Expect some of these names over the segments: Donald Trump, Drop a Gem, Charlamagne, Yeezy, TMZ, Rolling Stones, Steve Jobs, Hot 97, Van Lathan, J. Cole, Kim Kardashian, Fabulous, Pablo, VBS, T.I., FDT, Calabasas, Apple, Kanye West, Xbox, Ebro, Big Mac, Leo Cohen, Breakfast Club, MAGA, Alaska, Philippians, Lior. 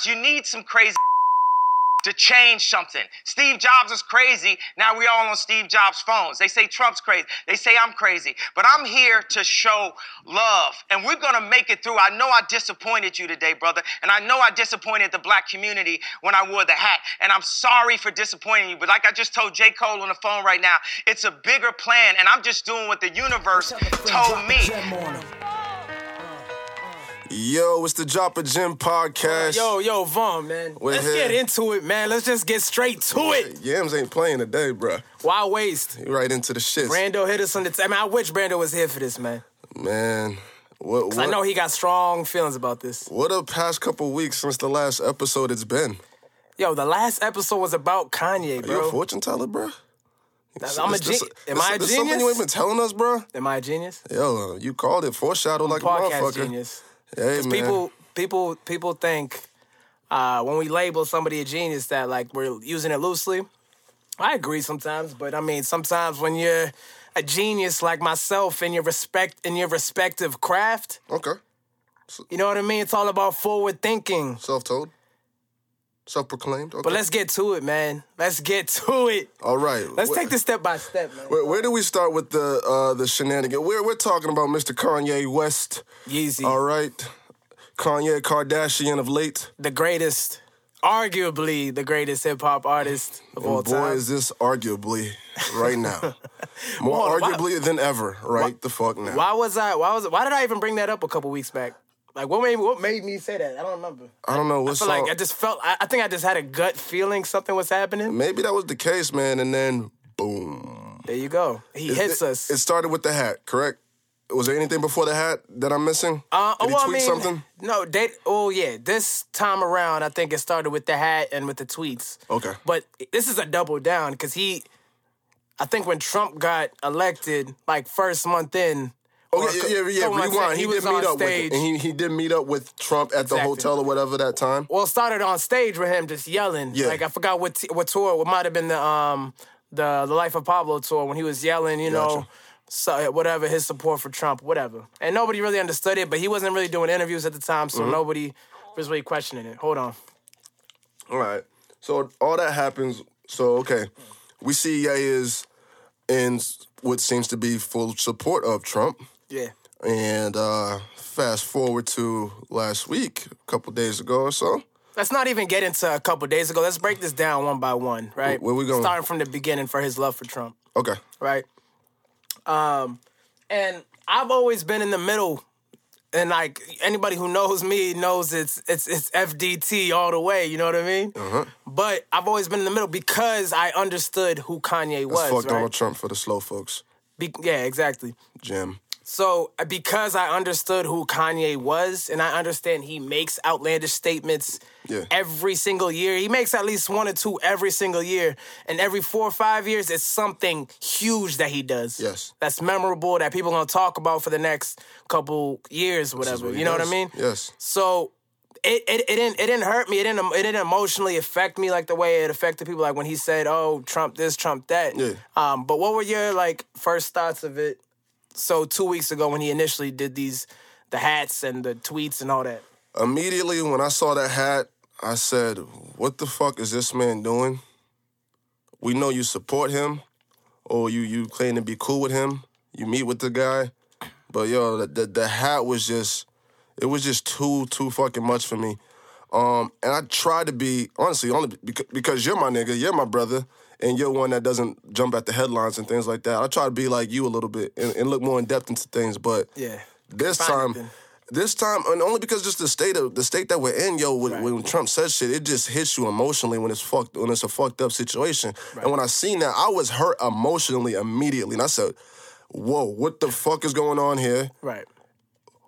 sometimes you need some crazy to change something. Steve Jobs is crazy. Now we all on Steve Jobs' phones. They say Trump's crazy. They say I'm crazy. But I'm here to show love. And we're going to make it through. I know I disappointed you today, brother. And I know I disappointed the black community when I wore the hat. And I'm sorry for disappointing you. But like I just told J. Cole on the phone right now, it's a bigger plan. And I'm just doing what the universe told me. Yo, it's the Drop a Gem Podcast. Yo, Von, man. Let's get into it, man. Let's just get straight to it. Yamz ain't playing today, bro. Why waste? You're right into the shits. Brando hit us on the... I wish Brando was here for this, man. Man. What? I know he got strong feelings about this. What a past couple weeks since the last episode it's been. Yo, the last episode was about Kanye, bro. Are you a fortune teller, bro? Am I a genius? There's something you ain't been telling us, bro. Am I a genius? Yo, you called it foreshadow like a motherfucker. Genius. Hey, man. People think when we label somebody a genius that, like, we're using it loosely. I agree sometimes, but, I mean, sometimes when you're a genius like myself in your respective craft. Okay. So, you know what I mean? It's all about forward thinking. Self-told. Self-proclaimed. Okay. But let's get to it, man. Let's get to it. All right. Let's take this step by step, man. Where do we start with the shenanigans? We're talking about Mr. Kanye West. Yeezy. All right. Kanye Kardashian of late. The greatest, arguably the greatest hip-hop artist of all time. And boy, is this arguably right now. More arguably than ever right the fuck now. Why did I even bring that up a couple weeks back? Like, what made me say that? I don't remember. I don't know. I think I just had a gut feeling something was happening. Maybe that was the case, man, and then, boom. There you go. He hits us. It started with the hat, correct? Was there anything before the hat that I'm missing? Did he tweet something? No, this time around, I think it started with the hat and with the tweets. Okay. But this is a double down, because I think when Trump got elected, like, first month in... Rewind. He did meet up with Trump at the hotel or whatever that time. Well, started on stage with him just yelling. Yeah. Like, I forgot what tour. What might have been the Life of Pablo tour when he was yelling, you know, so, whatever, his support for Trump, whatever. And nobody really understood it, but he wasn't really doing interviews at the time, so nobody was really questioning it. Hold on. All right. So all that happens. So, okay, we see Ye is in what seems to be full support of Trump. Yeah. And fast forward to last week, a couple days ago or so. Let's not even get into a couple days ago. Let's break this down one by one, right? Where we going? Starting from the beginning for his love for Trump. Okay. Right? And I've always been in the middle, and, like, anybody who knows me knows it's FDT all the way, you know what I mean? Uh-huh. But I've always been in the middle because I understood who Kanye was, right? Fuck Donald Trump for the slow folks. Yeah, exactly. Jim. So, because I understood who Kanye was, and I understand he makes outlandish statements every single year. He makes at least one or two every single year. And every 4 or 5 years, it's something huge that he does. Yes. That's memorable, that people are going to talk about for the next couple years, whatever. You know what I mean? Yes. So, it didn't hurt me. It didn't emotionally affect me like the way it affected people. Like when he said, oh, Trump this, Trump that. Yeah. But what were your, like, first thoughts of it? So 2 weeks ago when he initially did the hats and the tweets and all that. Immediately when I saw that hat, I said, what the fuck is this man doing? We know you support him or you claim to be cool with him. You meet with the guy. But, yo, the hat was just, it was just too fucking much for me. And I tried to be, honestly, only because you're my nigga, you're my brother. And you're one that doesn't jump at the headlines and things like that. I try to be like you a little bit and look more in depth into things, but this time, and only because just the state that we're in, yo, when Trump says shit, it just hits you emotionally when it's a fucked up situation. Right. And when I seen that, I was hurt emotionally immediately, and I said, "Whoa, what the fuck is going on here? Right?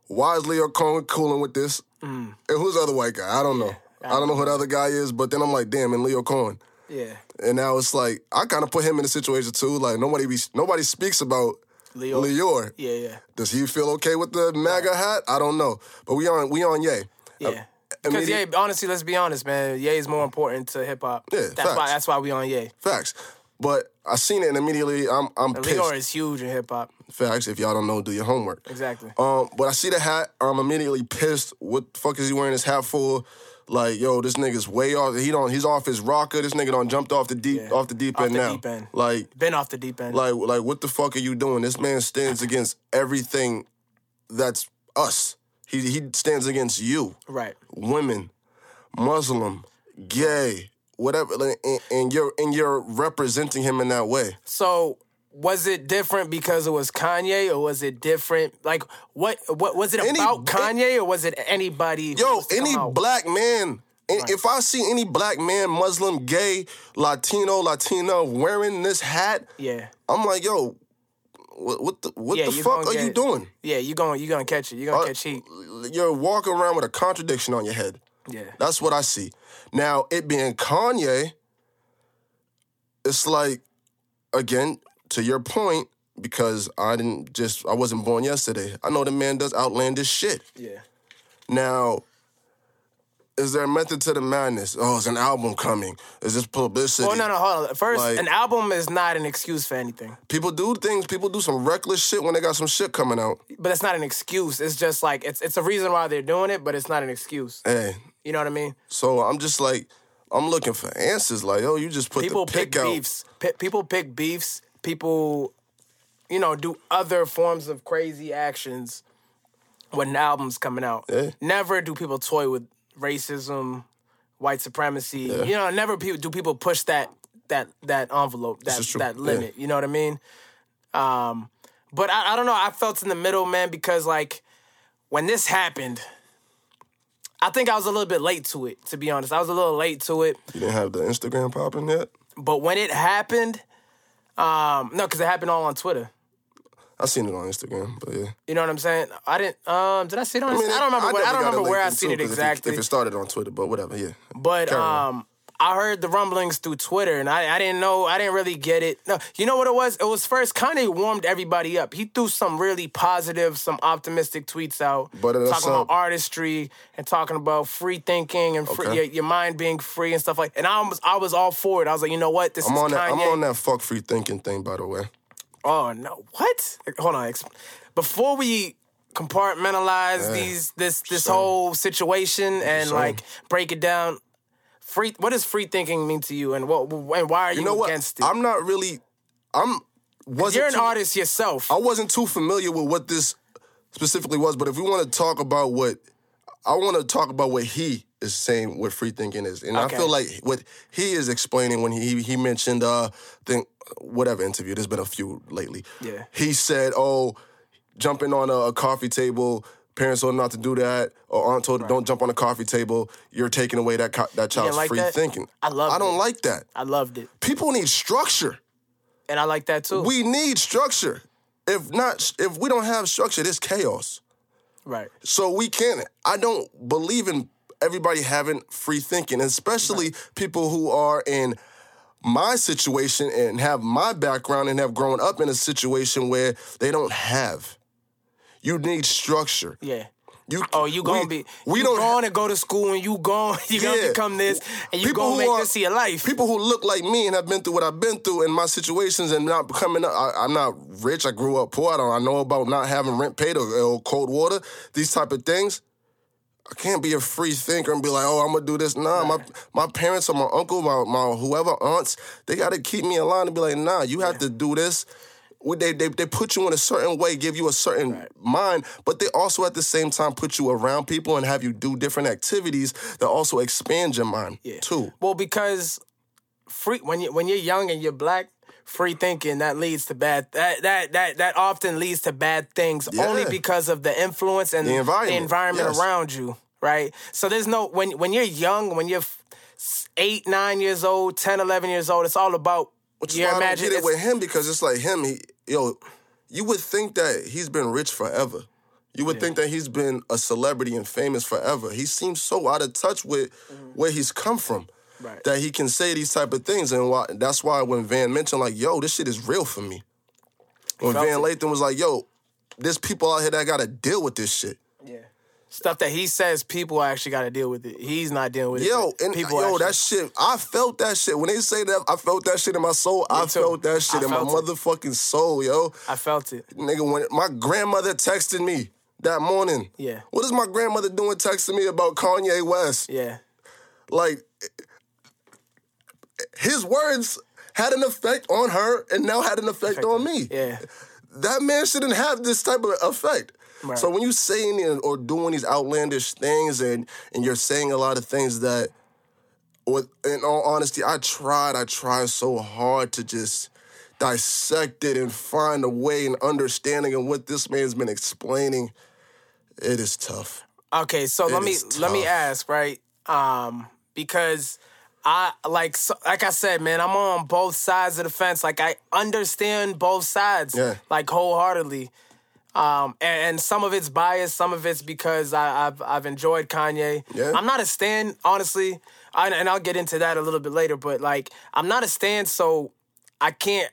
Why is Leo Cohen cooling with this? And who's the other white guy? I don't know. I don't know who the other guy is. But then I'm like, damn, and Leo Cohen." Yeah. And now it's like, I kind of put him in a situation, too. Like, nobody speaks about Lior. Yeah, yeah. Does he feel okay with the MAGA hat? I don't know. But we on Ye. Yeah. Because Ye, honestly, let's be honest, man. Ye is more important to hip-hop. Yeah, That's why we on Ye. Facts. But I seen it, and immediately I'm pissed. Lior is huge in hip-hop. Facts. If y'all don't know, do your homework. Exactly. But I see the hat. I'm immediately pissed. What the fuck is he wearing his hat for? Like, yo, this nigga's way off. He's off his rocker. This nigga done jumped off the deep end now. Like, been off the deep end. Like, what the fuck are you doing? This man stands against everything that's us. He stands against you. Right. Women, Muslim, gay, whatever, and you're representing him in that way. So was it different because it was Kanye, or was it different? Like, what was it about Kanye, or was it anybody? Yo, any black man. Right. If I see any black man, Muslim, gay, Latino wearing this hat, yeah, I'm like, yo, what the fuck are you doing? Yeah, you're gonna catch it. You're gonna catch heat. You're walking around with a contradiction on your head. Yeah, that's what I see. Now, it being Kanye, it's like, again, to your point, because I wasn't born yesterday. I know the man does outlandish shit. Yeah. Now, is there a method to the madness? Oh, is an album coming? Is this publicity? Oh, no, hold on. First, like, an album is not an excuse for anything. People do some reckless shit when they got some shit coming out. But it's not an excuse. It's just like, it's a reason why they're doing it, but it's not an excuse. Hey. You know what I mean? So I'm just like, I'm looking for answers. Like, yo, you just put people the pick out. People pick beefs. People, you know, do other forms of crazy actions when an album's coming out. Yeah. Never do people toy with racism, white supremacy. Yeah. You know, never do people push that envelope, that limit. Yeah. You know what I mean? But I don't know. I felt in the middle, man, because, like, when this happened, I think I was a little bit late to it, to be honest. I was a little late to it. You didn't have the Instagram popping yet? But when it happened, no, because it happened all on Twitter. I seen it on Instagram, but yeah. You know what I'm saying? I didn't, did I see it on Instagram? I don't remember where I seen it exactly. If it started on Twitter, but whatever, yeah. But I heard the rumblings through Twitter, and I didn't know, I didn't really get it. No, you know what it was? It was first, Kanye warmed everybody up. He threw some really positive, some optimistic tweets out, talking about artistry and talking about free thinking and free, your mind being free and stuff like that. And I was all for it. I was like, you know what? This is Kanye. I'm on that fuck free thinking thing, by the way. Oh, no. What? Hold on. Before we compartmentalize this whole situation and, like, break it down, what does free thinking mean to you, and why are you against it? I'm not really. You're an artist yourself. I wasn't too familiar with what this specifically was, but if we want to talk about what he is saying, what free thinking is, and I feel like what he is explaining when he mentioned whatever interview. There's been a few lately. Yeah, he said, "Oh, jumping on a coffee table." Parents told him not to do that, or aunt told him don't jump on a coffee table. You're taking away that child's free thinking. I don't like that. I loved it. People need structure, and I like that too. We need structure. If we don't have structure, there's chaos. Right. So we can't. I don't believe in everybody having free thinking, especially people who are in my situation and have my background and have grown up in a situation where they don't have. You need structure. Yeah. You're going to go to school, and you're going to become this, and you're going to make this your life. People who look like me and have been through what I've been through in my situations and not coming up. I'm not rich. I grew up poor. I know about not having rent paid or cold water, these type of things. I can't be a free thinker and be like, oh, I'm going to do this. Nah, my parents or my uncle, my whoever, aunts, they got to keep me in line and be like, nah, you have to do this. They put you in a certain way, give you a certain mind, but they also at the same time put you around people and have you do different activities that also expand your mind too. Well, because when you're young and you're black, free thinking that often leads to bad things only because of the influence and the environment around you, right? So there's no when you're young, when you're 8, 9 years old, 10, 11 years old, it's all about. Which is why I don't get it with him, because it's like him, you would think that he's been rich forever. You would think that he's been a celebrity and famous forever. He seems so out of touch with where he's come from that he can say these type of things. And that's why when Van mentioned, like, yo, this shit is real for me. When Van Lathan was like, yo, there's people out here that got to deal with this shit. Yeah. Stuff that he says, people actually got to deal with it. He's not dealing with it. That shit, I felt that shit. When they say that, I felt that shit in my soul. Motherfucking soul, yo. I felt it. Nigga, when my grandmother texted me that morning. Yeah. What is my grandmother doing texting me about Kanye West? Yeah. Like, his words had an effect on her and now had an effect on me. Yeah. That man shouldn't have this type of effect. Right. So when you're saying or doing these outlandish things and you're saying a lot of things that, in all honesty, I tried so hard to just dissect it and find a way and understanding of what this man's been explaining. It is tough. Okay, so let me ask, right? Because like I said, man, I'm on both sides of the fence. Like, I understand both sides, like, wholeheartedly. And some of it's biased, some of it's because I've enjoyed Kanye. Yeah. I'm not a stan, honestly, and I'll get into that a little bit later, but, like, I'm not a stan, so I can't...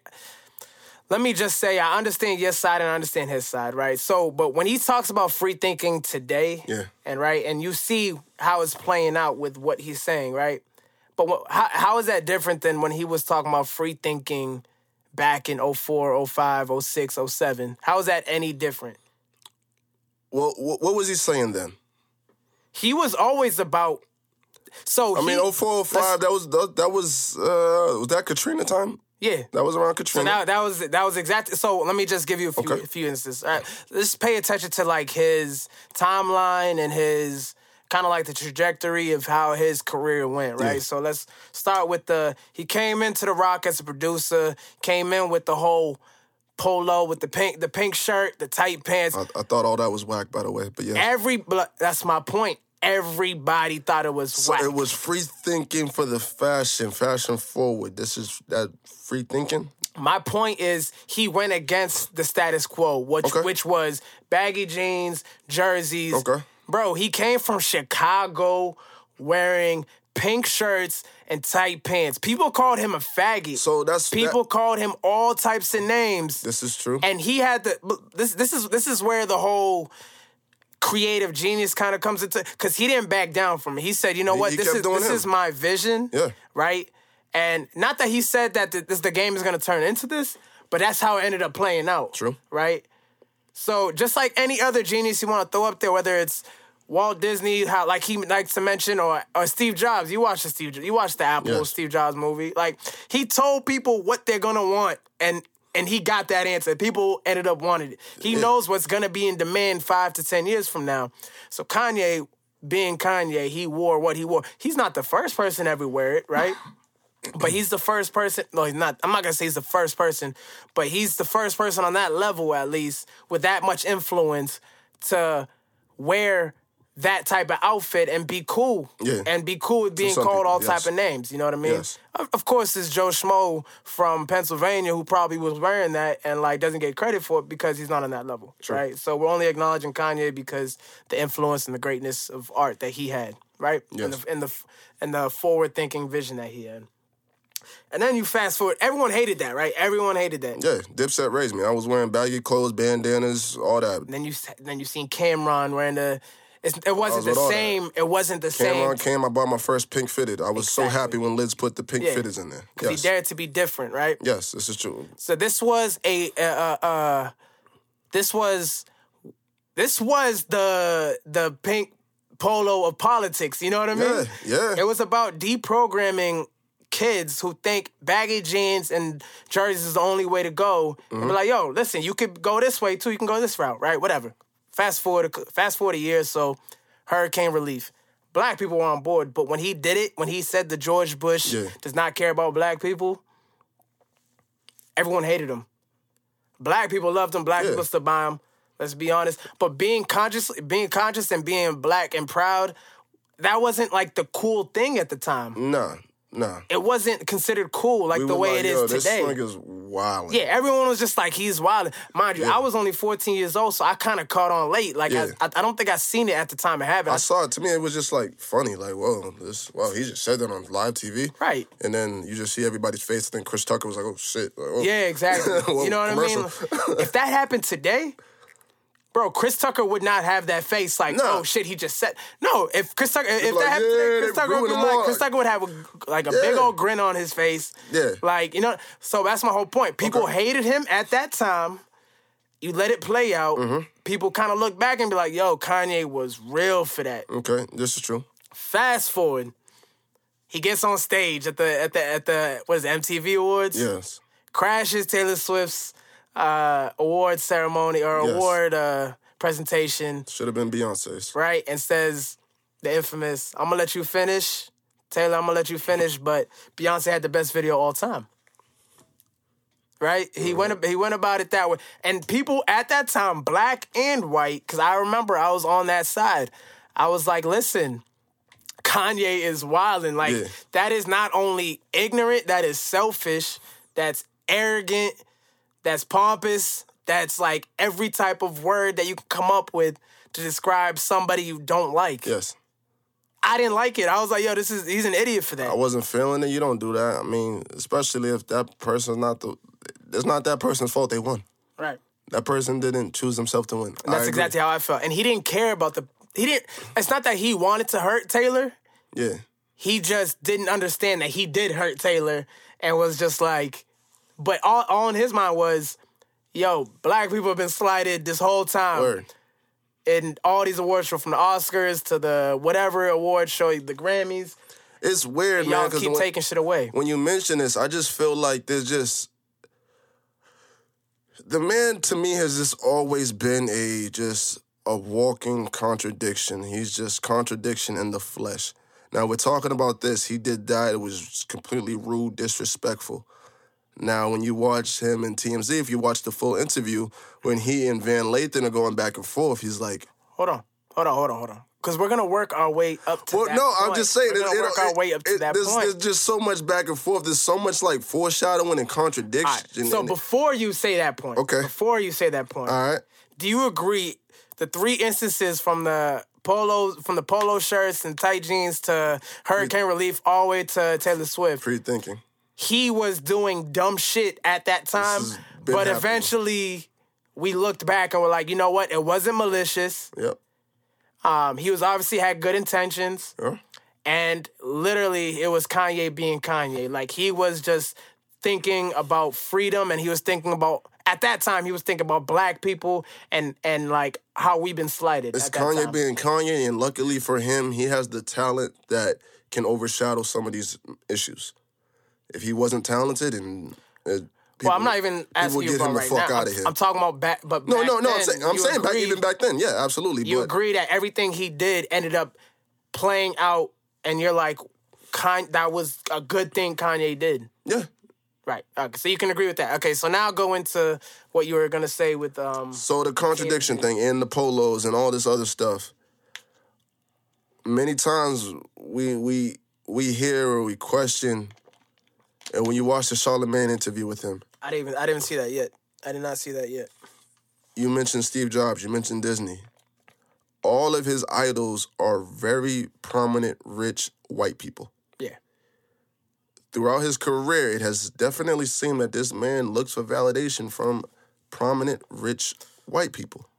Let me just say, I understand your side and I understand his side, right? So, but when he talks about free thinking today, and you see how it's playing out with what he's saying, right? But how is that different than when he was talking about free thinking back in 04, 05, 06, 07? How is that any different? Well, what was he saying then? He was always about... So I mean, 04, 05, was that Katrina time? Yeah. That was around Katrina. So that was exactly... So let me just give you a few instances. All right, let's pay attention to, like, his timeline and his... kind of like the trajectory of how his career went, right? Yeah. So let's start with he came into the Rock as a producer, came in with the whole polo with the pink shirt, the tight pants. I thought all that was whack, by the way, but yeah. That's my point. Everybody thought it was whack. It was free thinking for the fashion forward. This is that free thinking? My point is he went against the status quo, which was baggy jeans, jerseys. Okay. Bro, he came from Chicago wearing pink shirts and tight pants. People called him a faggot. People called him all types of names. This is true. And he had this is where the whole creative genius kind of comes into, because he didn't back down from it. He said, you know what, this is my vision. Yeah. Right? And not that he said that the game is going to turn into this, but that's how it ended up playing out. True. Right? So just like any other genius you want to throw up there, whether it's Walt Disney, how like he likes to mention, or Steve Jobs. You watch the Apple Steve Jobs movie. Like, he told people what they're gonna want, and he got that answer. People ended up wanting it. He knows what's gonna be in demand 5 to 10 years from now. So Kanye, being Kanye, he wore what he wore. He's not the first person to ever wear it, right? But he's the first person... No, he's not. I'm not going to say he's the first person, but he's the first person on that level, at least, with that much influence to wear that type of outfit and be cool. Yeah. And be cool with being called all type of names. You know what I mean? Yes. Of course, it's Joe Schmo from Pennsylvania who probably was wearing that and, like, doesn't get credit for it because he's not on that level, right? So we're only acknowledging Kanye because the influence and the greatness of art that he had, right? Yes. And the forward-thinking vision that he had. And then you fast forward. Everyone hated that, right? Everyone hated that. Yeah, Dipset raised me. I was wearing baggy clothes, bandanas, all that. And then you seen Cameron wearing the... It wasn't the same. Cameron came, I bought my first pink fitted. I was so happy when Liz put the pink fitteds in there. Because he dared to be different, right? Yes, this is true. So this was the pink polo of politics, you know what I mean? Yeah, yeah. It was about deprogramming kids who think baggy jeans and jerseys is the only way to go. Mm-hmm. And be like, yo, listen, you could go this way too. You can go this route, right? Whatever. Fast forward a year or so, hurricane relief. Black people were on board, but when he did it, when he said that George Bush does not care about black people, everyone hated him. Black people loved him. Black people still buy him. Let's be honest. But being conscious and being black and proud, that wasn't like the cool thing at the time. No. It wasn't considered cool like the way it is today. This nigga's wildin'. Yeah, everyone was just like, he's wildin'. Mind you, I was only 14 years old, so I kind of caught on late. Like, I don't think I seen it at the time it happened. I saw it. To me, it was just like funny. Like, whoa, he just said that on live TV. Right. And then you just see everybody's face. Then Chris Tucker was like, oh, shit. Like, oh. Yeah, exactly. You know what I mean? If that happened today... Bro, Chris Tucker would not have that face like, oh, shit, he just said... No, if Chris Tucker... If like, that happened today, Chris Tucker would have a big old grin on his face. Yeah. Like, you know... So that's my whole point. People hated him at that time. You let it play out. Mm-hmm. People kind of look back and be like, yo, Kanye was real for that. Okay, this is true. Fast forward. He gets on stage at the what is it, MTV Awards? Yes. Crashes Taylor Swift's award ceremony or yes. award presentation. Should have been Beyonce's. Right, and says the infamous, "I'm gonna let you finish, Taylor. I'm gonna let you finish, but Beyonce had the best video of all time." Right? He mm-hmm. went about it that way, and people at that time, black and white, because I remember I was on that side. I was like, "Listen, Kanye is wilding. Like yeah. that is not only ignorant, that is selfish, that's arrogant, that's pompous, that's like every type of word that you can come up with to describe somebody you don't like." Yes. I didn't like it. I was like, yo, he's an idiot for that. I wasn't feeling it. You don't do that. I mean, especially if that person's it's not that person's fault they won. Right. That person didn't choose himself to win. And that's exactly how I felt. And he didn't care about it's not that he wanted to hurt Taylor. Yeah. He just didn't understand that he did hurt Taylor and was just like, but all in his mind was, yo, black people have been slighted this whole time. Word. And all these awards show, from the Oscars to the whatever award show, the Grammys. It's weird, and y'all man. Keep taking shit away. When you mention this, I just feel like there's just... The man, to me, has just always been a walking contradiction. He's just contradiction in the flesh. Now, we're talking about this. He did that. It was completely rude, disrespectful. Now, when you watch him in TMZ, if you watch the full interview, when he and Van Lathan are going back and forth, he's like... Hold on. Because we're going to work our way up to that point. Well, no, I'm just saying... We're going to work our way up to that point. There's just so much back and forth. There's so much, like, foreshadowing and contradiction. All right. So before you say that point... Okay. Before you say that point... All right. Do you agree the three instances from the polo shirts and tight jeans to Hurricane Relief all the way to Taylor Swift... Pre-thinking. He was doing dumb shit at that time, but happening. Eventually we looked back and were like, you know what? It wasn't malicious. Yep. He was obviously had good intentions. Yeah. And literally it was Kanye being Kanye. Like he was just thinking about freedom, and he was thinking about, at that time, he was thinking about black people and like how we've been slighted. It's Kanye being Kanye, and luckily for him, he has the talent that can overshadow some of these issues. If he wasn't talented and I'm not even asking you about right now. I'm talking about back, but no. I'm saying back then. Yeah, absolutely. You agree that everything he did ended up playing out, and you're like, that was a good thing Kanye did. Yeah. Right. Okay, so you can agree with that. Okay. So now go into what you were gonna say with So the contradiction thing and the polos and all this other stuff. Many times we hear or we question. And when you watch the Charlamagne interview with him... I didn't see that yet. I did not see that yet. You mentioned Steve Jobs. You mentioned Disney. All of his idols are very prominent, rich, white people. Yeah. Throughout his career, it has definitely seemed that this man looks for validation from prominent, rich, white people.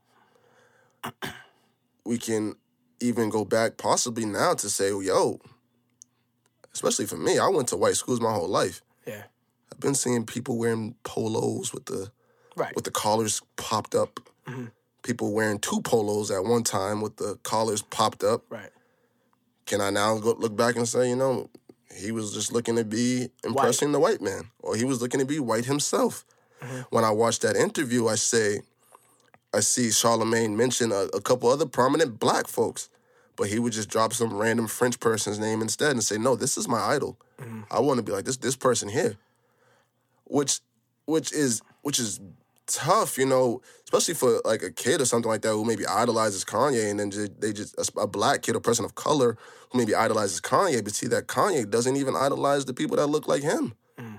We can even go back possibly now to say, yo... Especially for me, I went to white schools my whole life. Yeah, I've been seeing people wearing polos with the collars popped up. Mm-hmm. People wearing two polos at one time with the collars popped up. Right. Can I now look back and say, you know, he was just looking to be impressing the white man, or he was looking to be white himself? Mm-hmm. When I watched that interview, I see Charlamagne mention a couple other prominent black folks. But he would just drop some random French person's name instead and say, no, this is my idol. Mm-hmm. I want to be like this person here. Which is tough, you know, especially for like a kid or something like that who maybe idolizes Kanye, and then they just a black kid or person of color who maybe idolizes Kanye, but see that Kanye doesn't even idolize the people that look like him. Mm-hmm.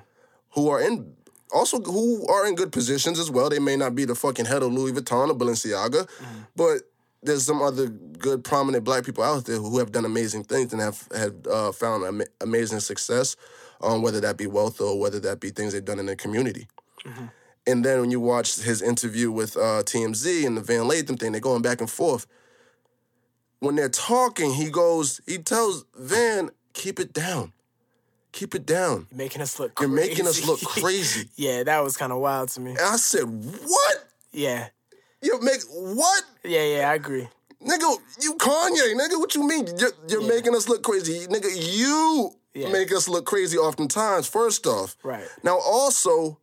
Who are in good positions as well. They may not be the fucking head of Louis Vuitton or Balenciaga, mm-hmm. but there's some other good, prominent black people out there who have done amazing things and have found amazing success, whether that be wealth or whether that be things they've done in their community. Mm-hmm. And then when you watch his interview with TMZ and the Van Lathan thing, they're going back and forth. When they're talking, he tells Van, keep it down. Keep it down. You're making us look crazy. Yeah, that was kind of wild to me. And I said, what? Yeah. You make what? Yeah, I agree. Nigga, you Kanye, nigga, what you mean? You're making us look crazy. Nigga, you yeah. make us look crazy oftentimes, first off. Right. Now, also,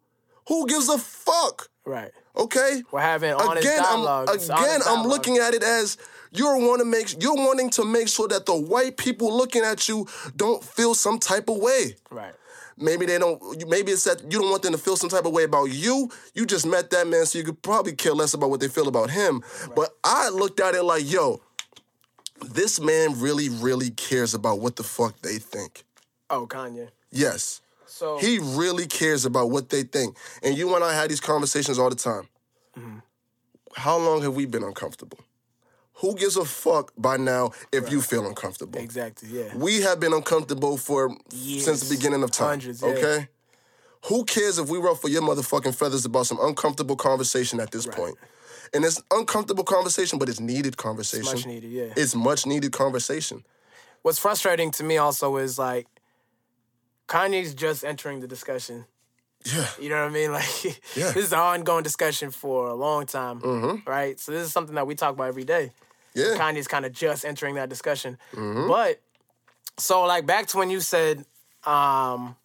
who gives a fuck? Right. Okay? We're having honest dialogue. Again, I'm looking at it as you're wanting to make sure that the white people looking at you don't feel some type of way. Right. Maybe they don't. Maybe it's that you don't want them to feel some type of way about you. You just met that man, so you could probably care less about what they feel about him. Right. But I looked at it like, yo, this man really, really cares about what the fuck they think. Oh, Kanye. Yes. So he really cares about what they think. And you and I had these conversations all the time. Mm-hmm. How long have we been uncomfortable? Who gives a fuck by now if right. you feel uncomfortable? Exactly, yeah. We have been uncomfortable for years, since the beginning of time. Hundreds, yeah. Okay? Who cares if we ruffle for your motherfucking feathers about some uncomfortable conversation at this right. point? And it's uncomfortable conversation, but it's needed conversation. It's much needed, yeah. It's much needed conversation. What's frustrating to me also is, like, Kanye's just entering the discussion. Yeah. You know what I mean? Like, yeah. This is an ongoing discussion for a long time, mm-hmm. right? So this is something that we talk about every day. Yeah. Kanye's kind of just entering that discussion. Mm-hmm. But, so, like, back to when you said,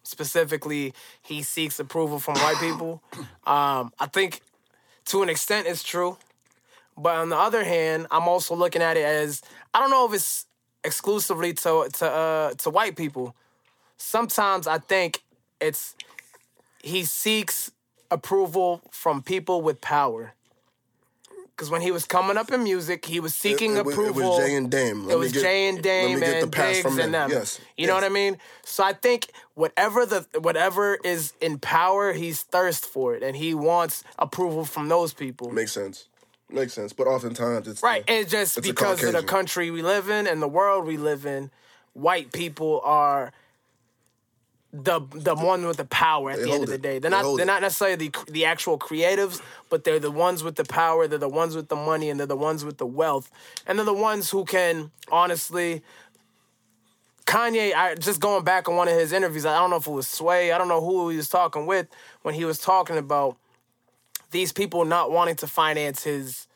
specifically, he seeks approval from white people. I think, to an extent, it's true. But on the other hand, I'm also looking at it as, I don't know if it's exclusively to white people. Sometimes I think it's... He seeks approval from people with power. Because when he was coming up in music, he was seeking approval. It was Jay and Dame. It was Jay and Dame and Biggs and them. Yes. You know what I mean? So I think whatever is in power, he's thirst for it. And he wants approval from those people. Makes sense. But oftentimes it's... Right. And just because of the country we live in and the world we live in, white people are... The one with the power at the end of the day. They're not necessarily the actual creatives, but they're the ones with the power, they're the ones with the money, and they're the ones with the wealth. And they're the ones who can, honestly... Kanye, just going back on one of his interviews, I don't know if it was Sway, I don't know who he was talking with, when he was talking about these people not wanting to finance his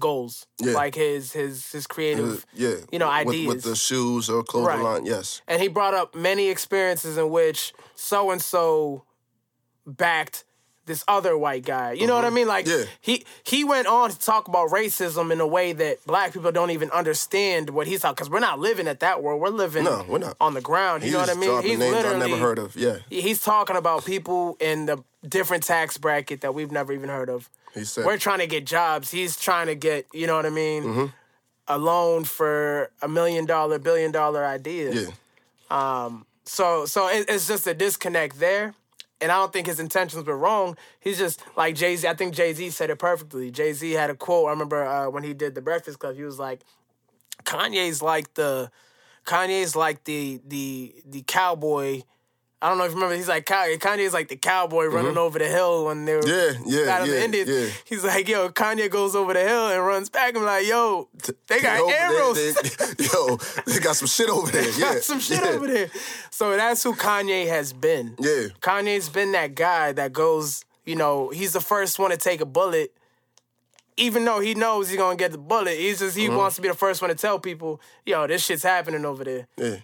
goals, yeah. like his creative, yeah. you know, ideas. With the shoes or clothing right. line, yes. And he brought up many experiences in which so-and-so backed this other white guy. You mm-hmm. know what I mean? Like, yeah. he went on to talk about racism in a way that black people don't even understand what he's talking, because we're not living at that world. We're living on the ground. You know what I mean? He's literally... I've never heard of, yeah. He's talking about people in the different tax bracket that we've never even heard of. We're trying to get jobs. He's trying to get, you know what I mean, mm-hmm. a loan for $1 million, $1 billion ideas. Yeah. So it's just a disconnect there. And I don't think his intentions were wrong. He's just like Jay-Z. I think Jay-Z said it perfectly. Jay-Z had a quote. I remember when he did The Breakfast Club, he was like, Kanye's like the cowboy. I don't know if you remember. He's like, Kanye's like the cowboy running mm-hmm. over the hill when they were out of the Indians. Yeah. He's like, yo, Kanye goes over the hill and runs back. I'm like, yo, they got arrows. They got some shit over there. Yeah. Some shit over there. So that's who Kanye has been. Yeah. Kanye's been that guy that goes, you know, he's the first one to take a bullet. Even though he knows he's going to get the bullet, he's just, he mm-hmm. wants to be the first one to tell people, yo, this shit's happening over there. Yeah.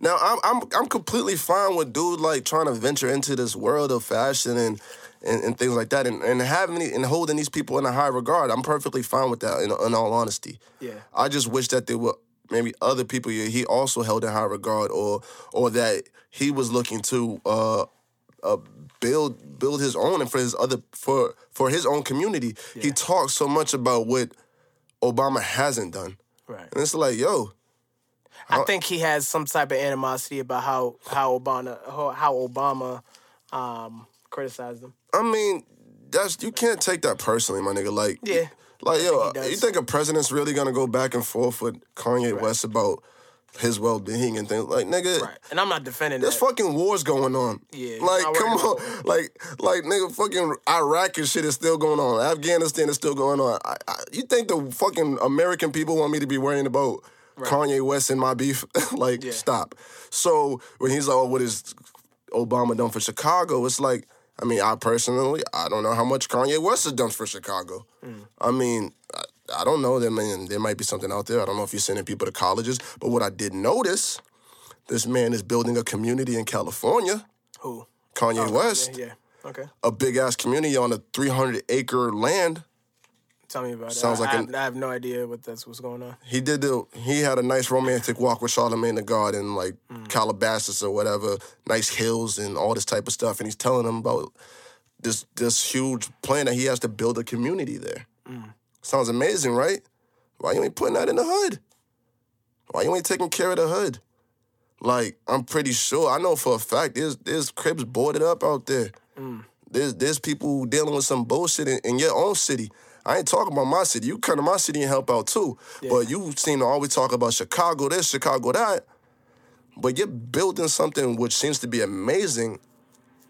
Now, I'm completely fine with dude like trying to venture into this world of fashion and things like that and having and holding these people in a high regard. I'm perfectly fine with that in all honesty. Yeah. I just wish that there were maybe other people he also held in high regard or that he was looking to build his own and for his own community. Yeah. He talks so much about what Obama hasn't done. Right. And it's like, yo. I think he has some type of animosity about how Obama criticized him. I mean, you can't take that personally, my nigga. Like, yeah. Like, yo, you think a president's really going to go back and forth with Kanye right. West about his well-being and things? Like, nigga. Right. And I'm not defending that. There's fucking wars going on. Yeah. Like, come on. Like, nigga, fucking Iraq and shit is still going on. Afghanistan is still going on. You think the fucking American people want me to be worrying about... Right. Kanye West and my beef, like, yeah. stop. So when he's like, oh, what is Obama done for Chicago? It's like, I mean, I don't know how much Kanye West has done for Chicago. Mm. I mean, I don't know. I mean, there might be something out there. I don't know if you're sending people to colleges. But what I did notice, This man is building a community in California. Who? Kanye West. Yeah, yeah. Okay. A big-ass community on a 300-acre land. Tell me about Sounds that. I have no idea what's going on. He did he had a nice romantic walk with Charlamagne the God in, like, Calabasas or whatever, nice hills and all this type of stuff, and he's telling him about this huge plan that he has to build a community there. Mm. Sounds amazing, right? Why you ain't putting that in the hood? Why you ain't taking care of the hood? Like, I'm pretty sure, I know for a fact, there's cribs boarded up out there. Mm. There's people dealing with some bullshit in your own city. I ain't talking about my city. You come to my city and help out too. Yeah. But you seem to always talk about Chicago this, Chicago that. But you're building something which seems to be amazing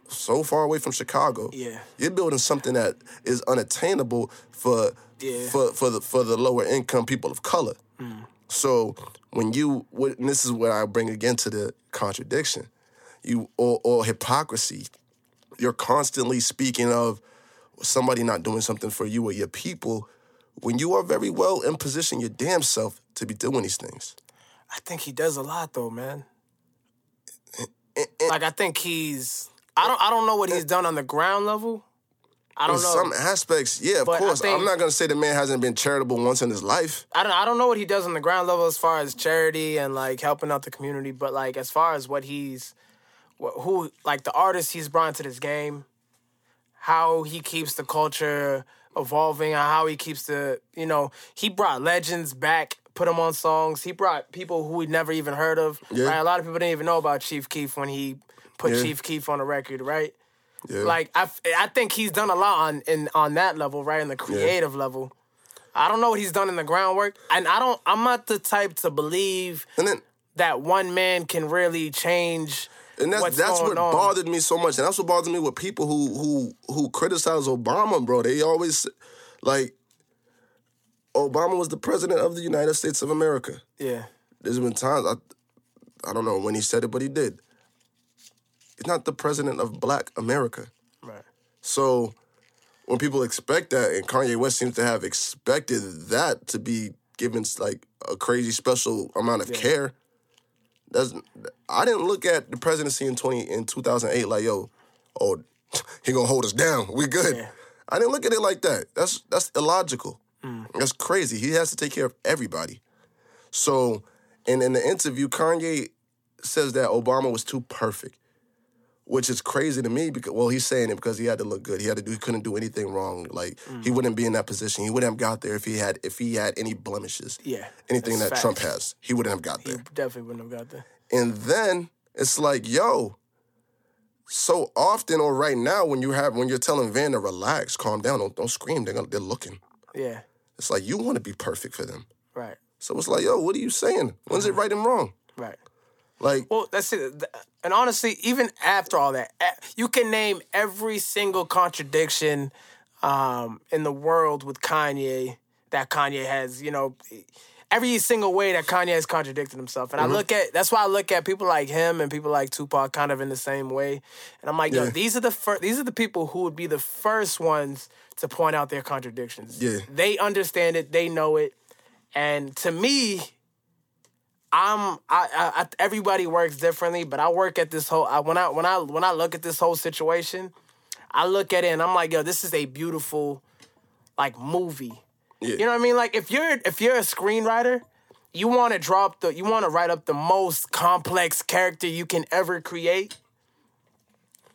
so far away from Chicago. Yeah. You're building something that is unattainable for the lower income people of color. Mm. So when you, and this is where I bring again to the contradiction, or hypocrisy, you're constantly speaking of somebody not doing something for you or your people when you are very well in position your damn self to be doing these things. I think he does a lot though, man. Like I think he's, I don't know what he's done on the ground level. I don't know. In some aspects, yeah, of course. I'm not going to say the man hasn't been charitable once in his life. I don't know what he does on the ground level as far as charity and, like, helping out the community. But, like, as far as what he's... who, like, the artists he's brought into this game, how he keeps the culture evolving, how he keeps the... You know, he brought legends back, put them on songs. He brought people who we'd never even heard of. Yeah. Right? A lot of people didn't even know about Chief Keef when he put Chief Keef on a record, right? Yeah. Like, I think he's done a lot on that level, right? In the creative level. I don't know what he's done in the groundwork. And I'm not the type to believe that one man can really change what's going on. Bothered me so much. And that's what bothers me with people who criticize Obama, bro. They always, like, Obama was the president of the United States of America. Yeah. There's been times, I don't know when he said it, but he did. He's not the president of Black America. Right. So when people expect that, and Kanye West seems to have expected that to be given, like, a crazy special amount of care, I didn't look at the presidency in 2008 like, he gonna hold us down. We good. Yeah. I didn't look at it like that. That's illogical. Mm. That's crazy. He has to take care of everybody. So, and in the interview, Kanye says that Obama was too perfect. Which is crazy to me because, well, he's saying it because he had to look good. He couldn't do anything wrong. Like, he wouldn't be in that position. He wouldn't have got there if he had any blemishes. Yeah. Anything that Trump has. He wouldn't have got there. He definitely wouldn't have got there. And then it's like, so often or right now when you're telling Van to relax, calm down, don't scream, they're looking. Yeah. It's like you want to be perfect for them. Right. So it's like, what are you saying? When's it right and wrong? Right. Like, well, that's it. And honestly, even after all that, you can name every single contradiction in the world with Kanye that Kanye has, you know, every single way that Kanye has contradicted himself. And that's why I look at people like him and people like Tupac kind of in the same way. And I'm like, these are the people who would be the first ones to point out their contradictions. Yeah. They understand it. They know it. And to me... everybody works differently, but I work at this whole. When I look at this whole situation, I look at it and I'm like, this is a beautiful, like, movie. Yeah. You know what I mean? Like, if you're a screenwriter, you want to write up the most complex character you can ever create.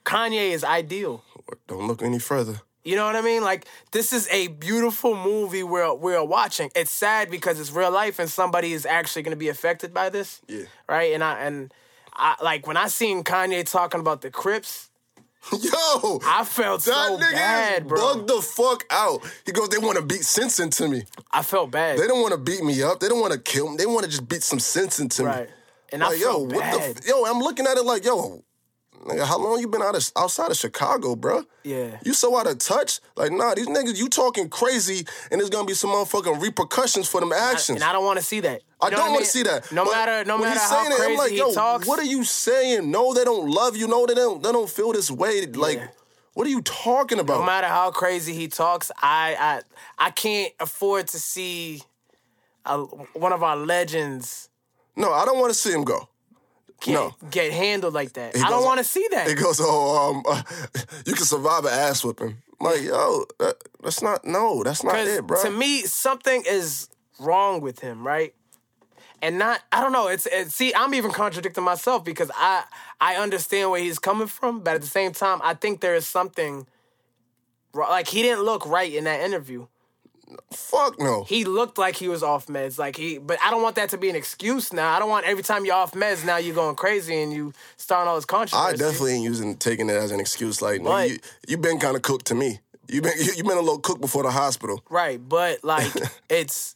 Kanye is ideal. Don't look any further. You know what I mean? Like, this is a beautiful movie we're watching. It's sad because it's real life and somebody is actually going to be affected by this. Yeah. Right? And I like, when I seen Kanye talking about the Crips, I felt so bad, bro. That nigga bugged the fuck out. He goes, they want to beat sense into me. I felt bad. They don't want to beat me up. They don't want to kill me. They want to just beat some sense into me. Right. And like, I felt bad. I'm looking at it like, nigga, how long you been outside of Chicago, bro? Yeah. You so out of touch. Like, nah, these niggas, you talking crazy, and there's going to be some motherfucking repercussions for them actions. And I don't want to see that. I don't want to see that. No matter how crazy he talks. I'm like, what are you saying? No, they don't love you. No, they don't feel this way. Like, what are you talking about? No matter how crazy he talks, I can't afford to see one of our legends. No, I don't want to see him go. get handled like that. I don't want to see that. It goes, you can survive an ass whipping. Like, yo, that's not it, bro. To me, something is wrong with him, right? And I don't know. See, I'm even contradicting myself because I understand where he's coming from, but at the same time, I think there is something wrong. Like, he didn't look right in that interview. Fuck no. He looked like he was off meds. But I don't want that to be an excuse now. I don't want every time you're off meds, now you're going crazy and you starting all this controversy. I definitely ain't taking it as an excuse. Like, but, you've been kind of cooked to me. You've been a little cooked before the hospital. Right, but, like, it's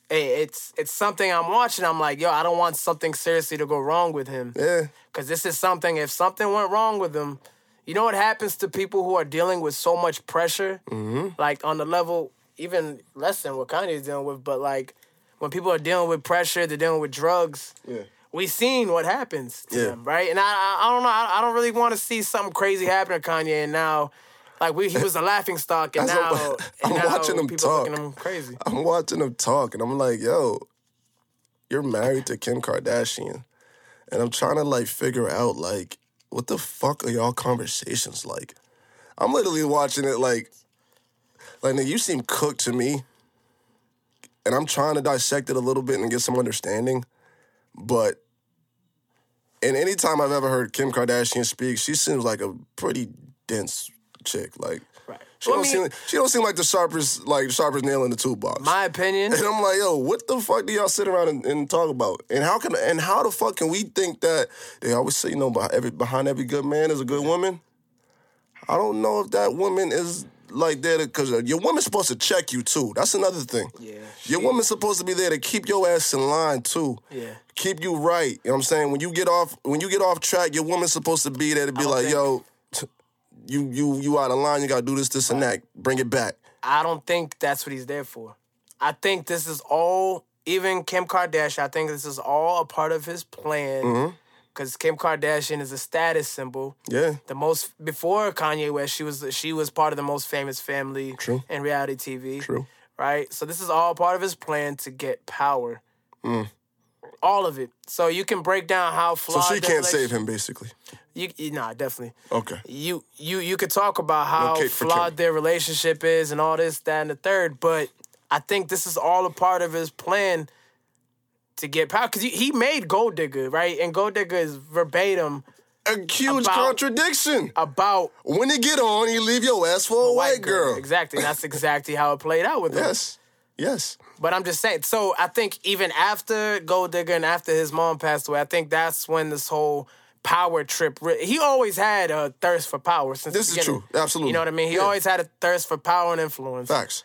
something I'm watching. I'm like, yo, I don't want something seriously to go wrong with him. Yeah. Because this is something, if something went wrong with him, you know what happens to people who are dealing with so much pressure? Mm-hmm. Like, on the level, even less than what Kanye's dealing with, but, like, when people are dealing with pressure, they're dealing with drugs. Yeah. We've seen what happens to them, right? And I don't know. I don't really want to see something crazy happen to Kanye, and now... Like, he was a laughing stock, and now watching him people talk. Looking at him crazy. I'm watching him talk, and I'm like, yo, you're married to Kim Kardashian. And I'm trying to, like, figure out, like, what the fuck are y'all conversations like? I'm literally watching it like, nigga, you seem cooked to me. And I'm trying to dissect it a little bit and get some understanding. But... And any time I've ever heard Kim Kardashian speak, she seems like a pretty dense... chick, like, right. She don't seem like the sharpest nail in the toolbox. My opinion. And I'm like, yo, what the fuck do y'all sit around and talk about? And how the fuck can we think that they always say, you know, behind every good man is a good woman? I don't know if that woman is like there because your woman's supposed to check you too. That's another thing. Yeah. Your woman's supposed to be there to keep your ass in line too. Yeah. Keep you right. You know what I'm saying? When you get off track, your woman's supposed to be there to be like, yo. You out of line, you gotta do this, and that. Bring it back. I don't think that's what he's there for. I think this is all, even Kim Kardashian, I think this is all a part of his plan. Because mm-hmm. Kim Kardashian is a status symbol. Yeah. Before Kanye West, she was part of the most famous family. True. In reality TV. True. Right? So this is all part of his plan to get power. Mm. All of it. So you can break down how flawed... So she can't save him, basically. Nah, definitely. Okay. You could talk about how flawed their relationship is and all this, that, and the third, but I think this is all a part of his plan to get power. Because he made Gold Digger, right? And Gold Digger is verbatim... A huge contradiction. About... When he get on, he leave your ass for a white girl. Exactly. That's exactly how it played out with him. Yes. But I'm just saying, so I think even after Gold Digger and after his mom passed away, I think that's when this whole power trip... He always had a thirst for power since the beginning. This is true, absolutely. You know what I mean? He always had a thirst for power and influence. Facts.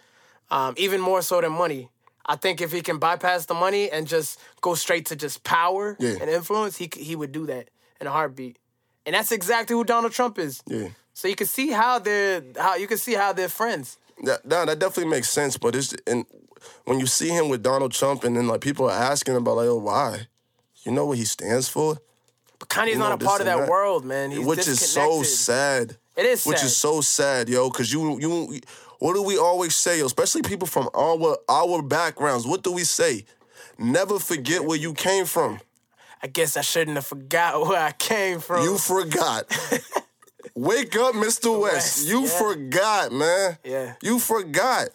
Even more so than money. I think if he can bypass the money and just go straight to just power and influence, he would do that in a heartbeat. And that's exactly who Donald Trump is. Yeah. So you can see how they're friends. That definitely makes sense, but it's... When you see him with Donald Trump and then, like, people are asking about, like, oh, why? You know what he stands for? But Kanye's not a part of that world, man. He's Which is so sad. It is sad. Which is so sad, yo, because you... What do we always say, yo? Especially people from our backgrounds. What do we say? Never forget where you came from. I guess I shouldn't have forgot where I came from. You forgot. Wake up, Mr. West. You forgot, man. Yeah. You forgot.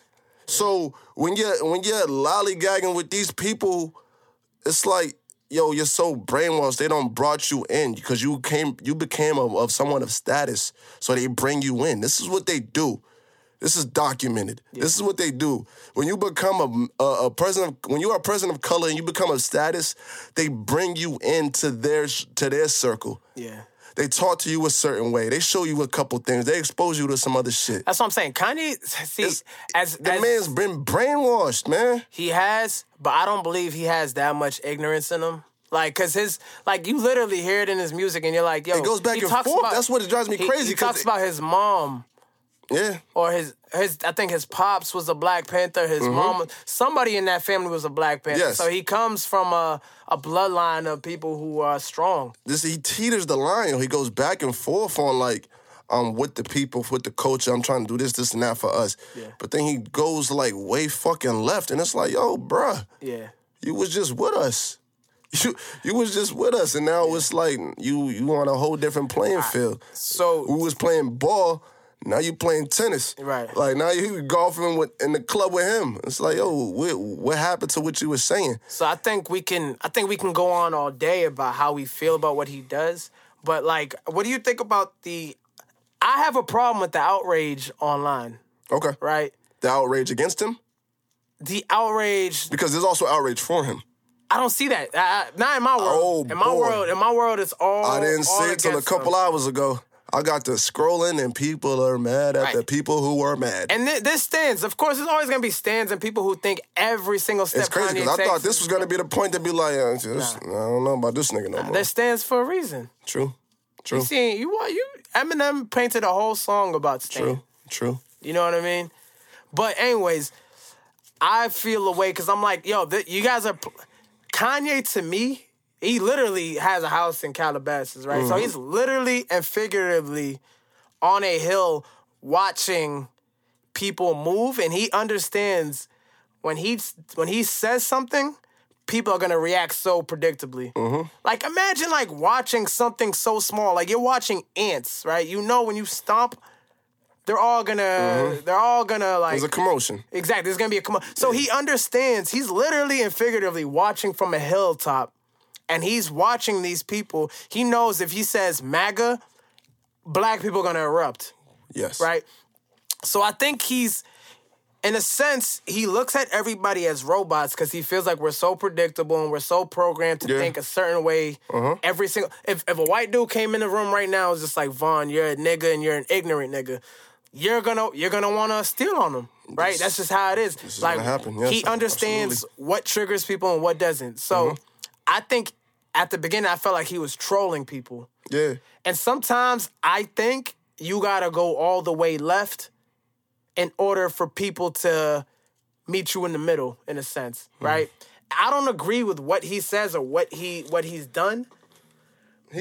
So when you're lollygagging with these people, it's like, yo, you're so brainwashed. They don't brought you in because you became of someone of status. So they bring you in. This is what they do. This is documented. Yeah. This is what they do. When you become a person when you are a person of color and you become of status, they bring you into their circle. Yeah. They talk to you a certain way. They show you a couple things. They expose you to some other shit. That's what I'm saying. Kanye, see, the man's been brainwashed, man. He has, but I don't believe he has that much ignorance in him. Like, cause you literally hear it in his music, and you're like, yo, it goes back and forth. That's what it drives me crazy. He talks about his mom. Yeah. Or his I think his pops was a Black Panther, his mama, somebody in that family was a Black Panther. Yes. So he comes from a bloodline of people who are strong. He teeters the line. He goes back and forth on, like, I'm with the people, with the culture, I'm trying to do this and that for us. Yeah. But then he goes, like, way fucking left, and it's like, yo, bruh. Yeah. You was just with us. You was just with us, and now it's like you on a whole different playing field. So we was playing ball. Now you playing tennis. Right. Like, now you golfing in the club with him. It's like, yo, what happened to what you were saying? So I think we can go on all day about how we feel about what he does. But, like, what do you think about I have a problem with the outrage online. Okay. Right? The outrage against him? The outrage... Because there's also outrage for him. I don't see that. Not in my world. Oh, in my world, it's all I didn't see it till a couple hours ago. I got to scrolling, and people are mad at the people who are mad. And there's stands. Of course, there's always going to be stands and people who think every single step. It's crazy, because I thought this was going to be the point to be like, I don't know about this nigga no more. There stands for a reason. True. You see, Eminem painted a whole song about stands. True. You know what I mean? But anyways, I feel away because I'm like, yo, you guys are... Kanye, to me... He literally has a house in Calabasas, right? Mm-hmm. So he's literally and figuratively on a hill watching people move, and he understands when he says something, people are gonna react so predictably. Mm-hmm. Like, imagine like watching something so small, like you're watching ants, right? You know when you stomp, they're all gonna, like... There's a commotion. Exactly, there's gonna be a commotion. So he understands. He's literally and figuratively watching from a hilltop. And he's watching these people. He knows if he says MAGA, black people are going to erupt. Yes. Right? So I think he's, in a sense, he looks at everybody as robots because he feels like we're so predictable and we're so programmed to think a certain way. Uh-huh. Every single... If a white dude came in the room right now, it's just like, Von, you're a nigga and you're an ignorant nigga. You're gonna want to steal on him, right? That's just how it is. This is like, gonna happen. Yes, he understands what triggers people and what doesn't. So... Uh-huh. I think at the beginning, I felt like he was trolling people. Yeah. And sometimes I think you got to go all the way left in order for people to meet you in the middle, in a sense, right? I don't agree with what he says or what he's done,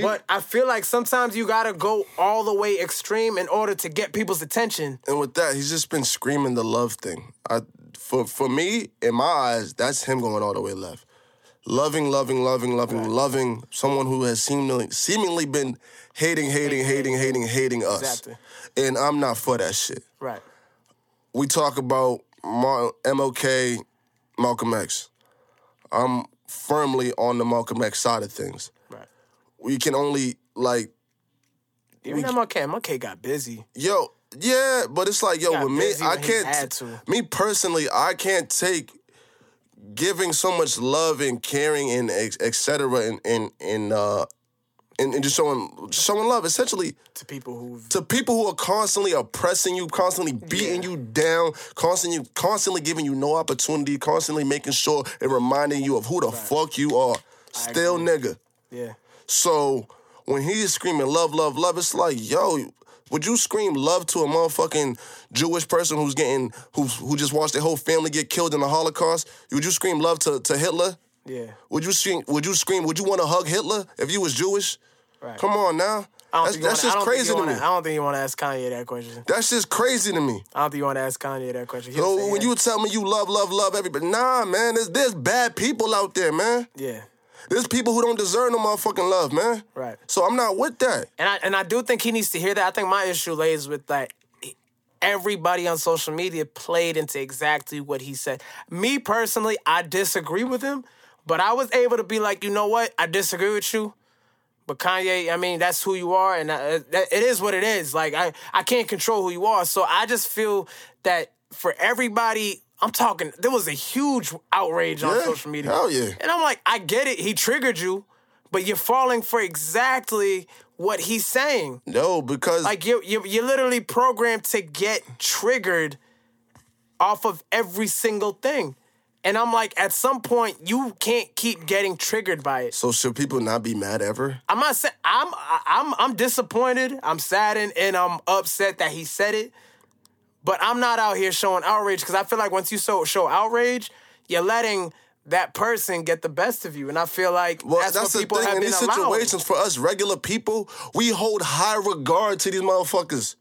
but I feel like sometimes you got to go all the way extreme in order to get people's attention. And with that, he's just been screaming the love thing. For me, in my eyes, that's him going all the way left. Loving someone who has seemingly been hating us. Exactly. And I'm not for that shit. Right. We talk about MLK, Malcolm X. I'm firmly on the Malcolm X side of things. Right. We can only, like... Even MLK got busy. Yo, yeah, but it's like, yo, with me, I can't... Me personally, I can't take... giving so much love and caring and et cetera and just showing love essentially to people who are constantly oppressing you, constantly beating you down, constantly giving you no opportunity, constantly making sure and reminding you of who the fuck you are. Still nigga. Yeah. So when he is screaming love, love, love, it's like, yo, would you scream love to a motherfucking Jewish person who just watched their whole family get killed in the Holocaust? Would you scream love to Hitler? Yeah. Would you want to hug Hitler if you was Jewish? Right. Come on now. That's just crazy to me. I don't think you want to ask Kanye that question. That's just crazy to me. I don't think you want to ask Kanye that question. So when you tell me you love, love, love everybody, nah, man, there's bad people out there, man. Yeah. There's people who don't deserve no motherfucking love, man. Right. So I'm not with that. And I do think he needs to hear that. I think my issue lays with that. Like, everybody on social media played into exactly what he said. Me personally, I disagree with him, but I was able to be like, you know what? I disagree with you, but Kanye, I mean, that's who you are, and it is what it is. Like, I can't control who you are. So I just feel that for everybody... I'm talking, there was a huge outrage on social media. Hell yeah. And I'm like, I get it. He triggered you, but you're falling for exactly what he's saying. No, because... Like, you're literally programmed to get triggered off of every single thing. And I'm like, at some point, you can't keep getting triggered by it. So should people not be mad ever? I'm not saying... I'm disappointed, I'm saddened, and I'm upset that he said it. But I'm not out here showing outrage because I feel like once you show outrage, you're letting that person get the best of you. And I feel like that's what people have been allowing. Well, that's the thing. In these situations, for us regular people, we hold high regard to these motherfuckers.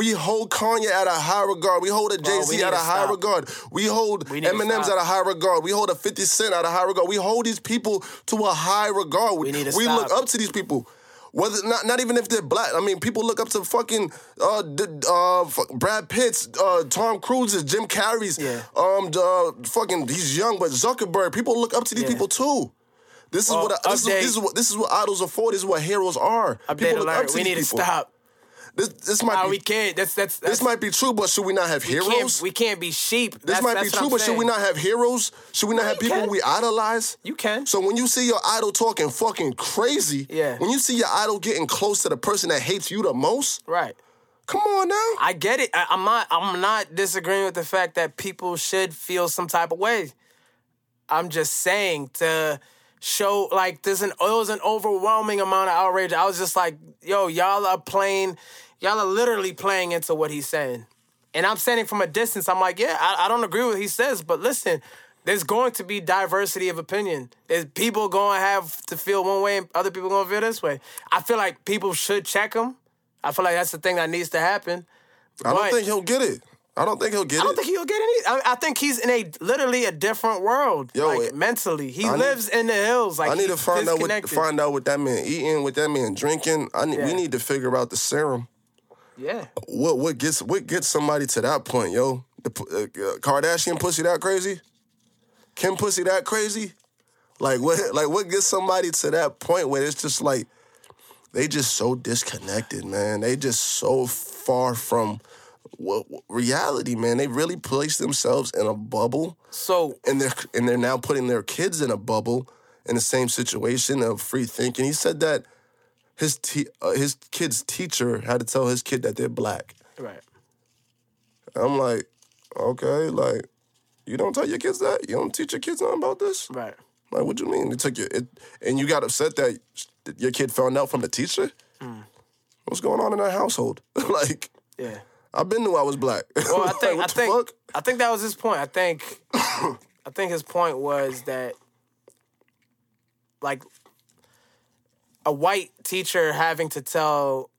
We hold Kanye at a high regard. We hold a Jay-Z at a high regard. We hold Eminem's at a high regard. We hold a 50 Cent at a high regard. We hold these people to a high regard. We look up to these people. Whether not even if they're black. I mean, people look up to fucking Brad Pitt's, Tom Cruise's, Jim Carrey's, fucking, he's young, but Zuckerberg. People look up to these people too. This is what idols are for. This is what heroes are. People look up to these people. We need to stop. This might be. We can't. That's this might be true, but should we not have heroes? We can't be sheep. Should we not have heroes? Should we not have people we idolize? You can. So when you see your idol talking fucking crazy, when you see your idol getting close to the person that hates you the most, right? Come on now. I get it. I'm not disagreeing with the fact that people should feel some type of way. I'm just saying to show, like, it was an overwhelming amount of outrage. I was just like, yo, y'all are literally playing into what he's saying. And I'm standing from a distance. I'm like, yeah, I don't agree with what he says, but listen, there's going to be diversity of opinion. There's people going to have to feel one way and other people going to feel this way. I feel like people should check him. I feel like that's the thing that needs to happen. I don't think he'll get any. I think he's in literally a different world. Yo, mentally. He lives in the hills. Like, I need to find out what that man eating, what that man drinking. We need to figure out the serum. Yeah. What gets somebody to that point, yo? The Kardashian pussy that crazy? Kim pussy that crazy? Like what gets somebody to that point where it's just like they just so disconnected, man. They just so far from reality, man. They really placed themselves in a bubble. So and they're now putting their kids in a bubble in the same situation of free thinking. He said that his kid's teacher had to tell his kid that they're black. Right. I'm like, okay, like, you don't tell your kids that? You don't teach your kids nothing about this? Right. Like, what do you mean? And you got upset that your kid found out from the teacher? Mm. What's going on in that household? Like, yeah. I've been knew I was black. Well, I think like, I think that was his point. I think his point was that, like, a white teacher having to tell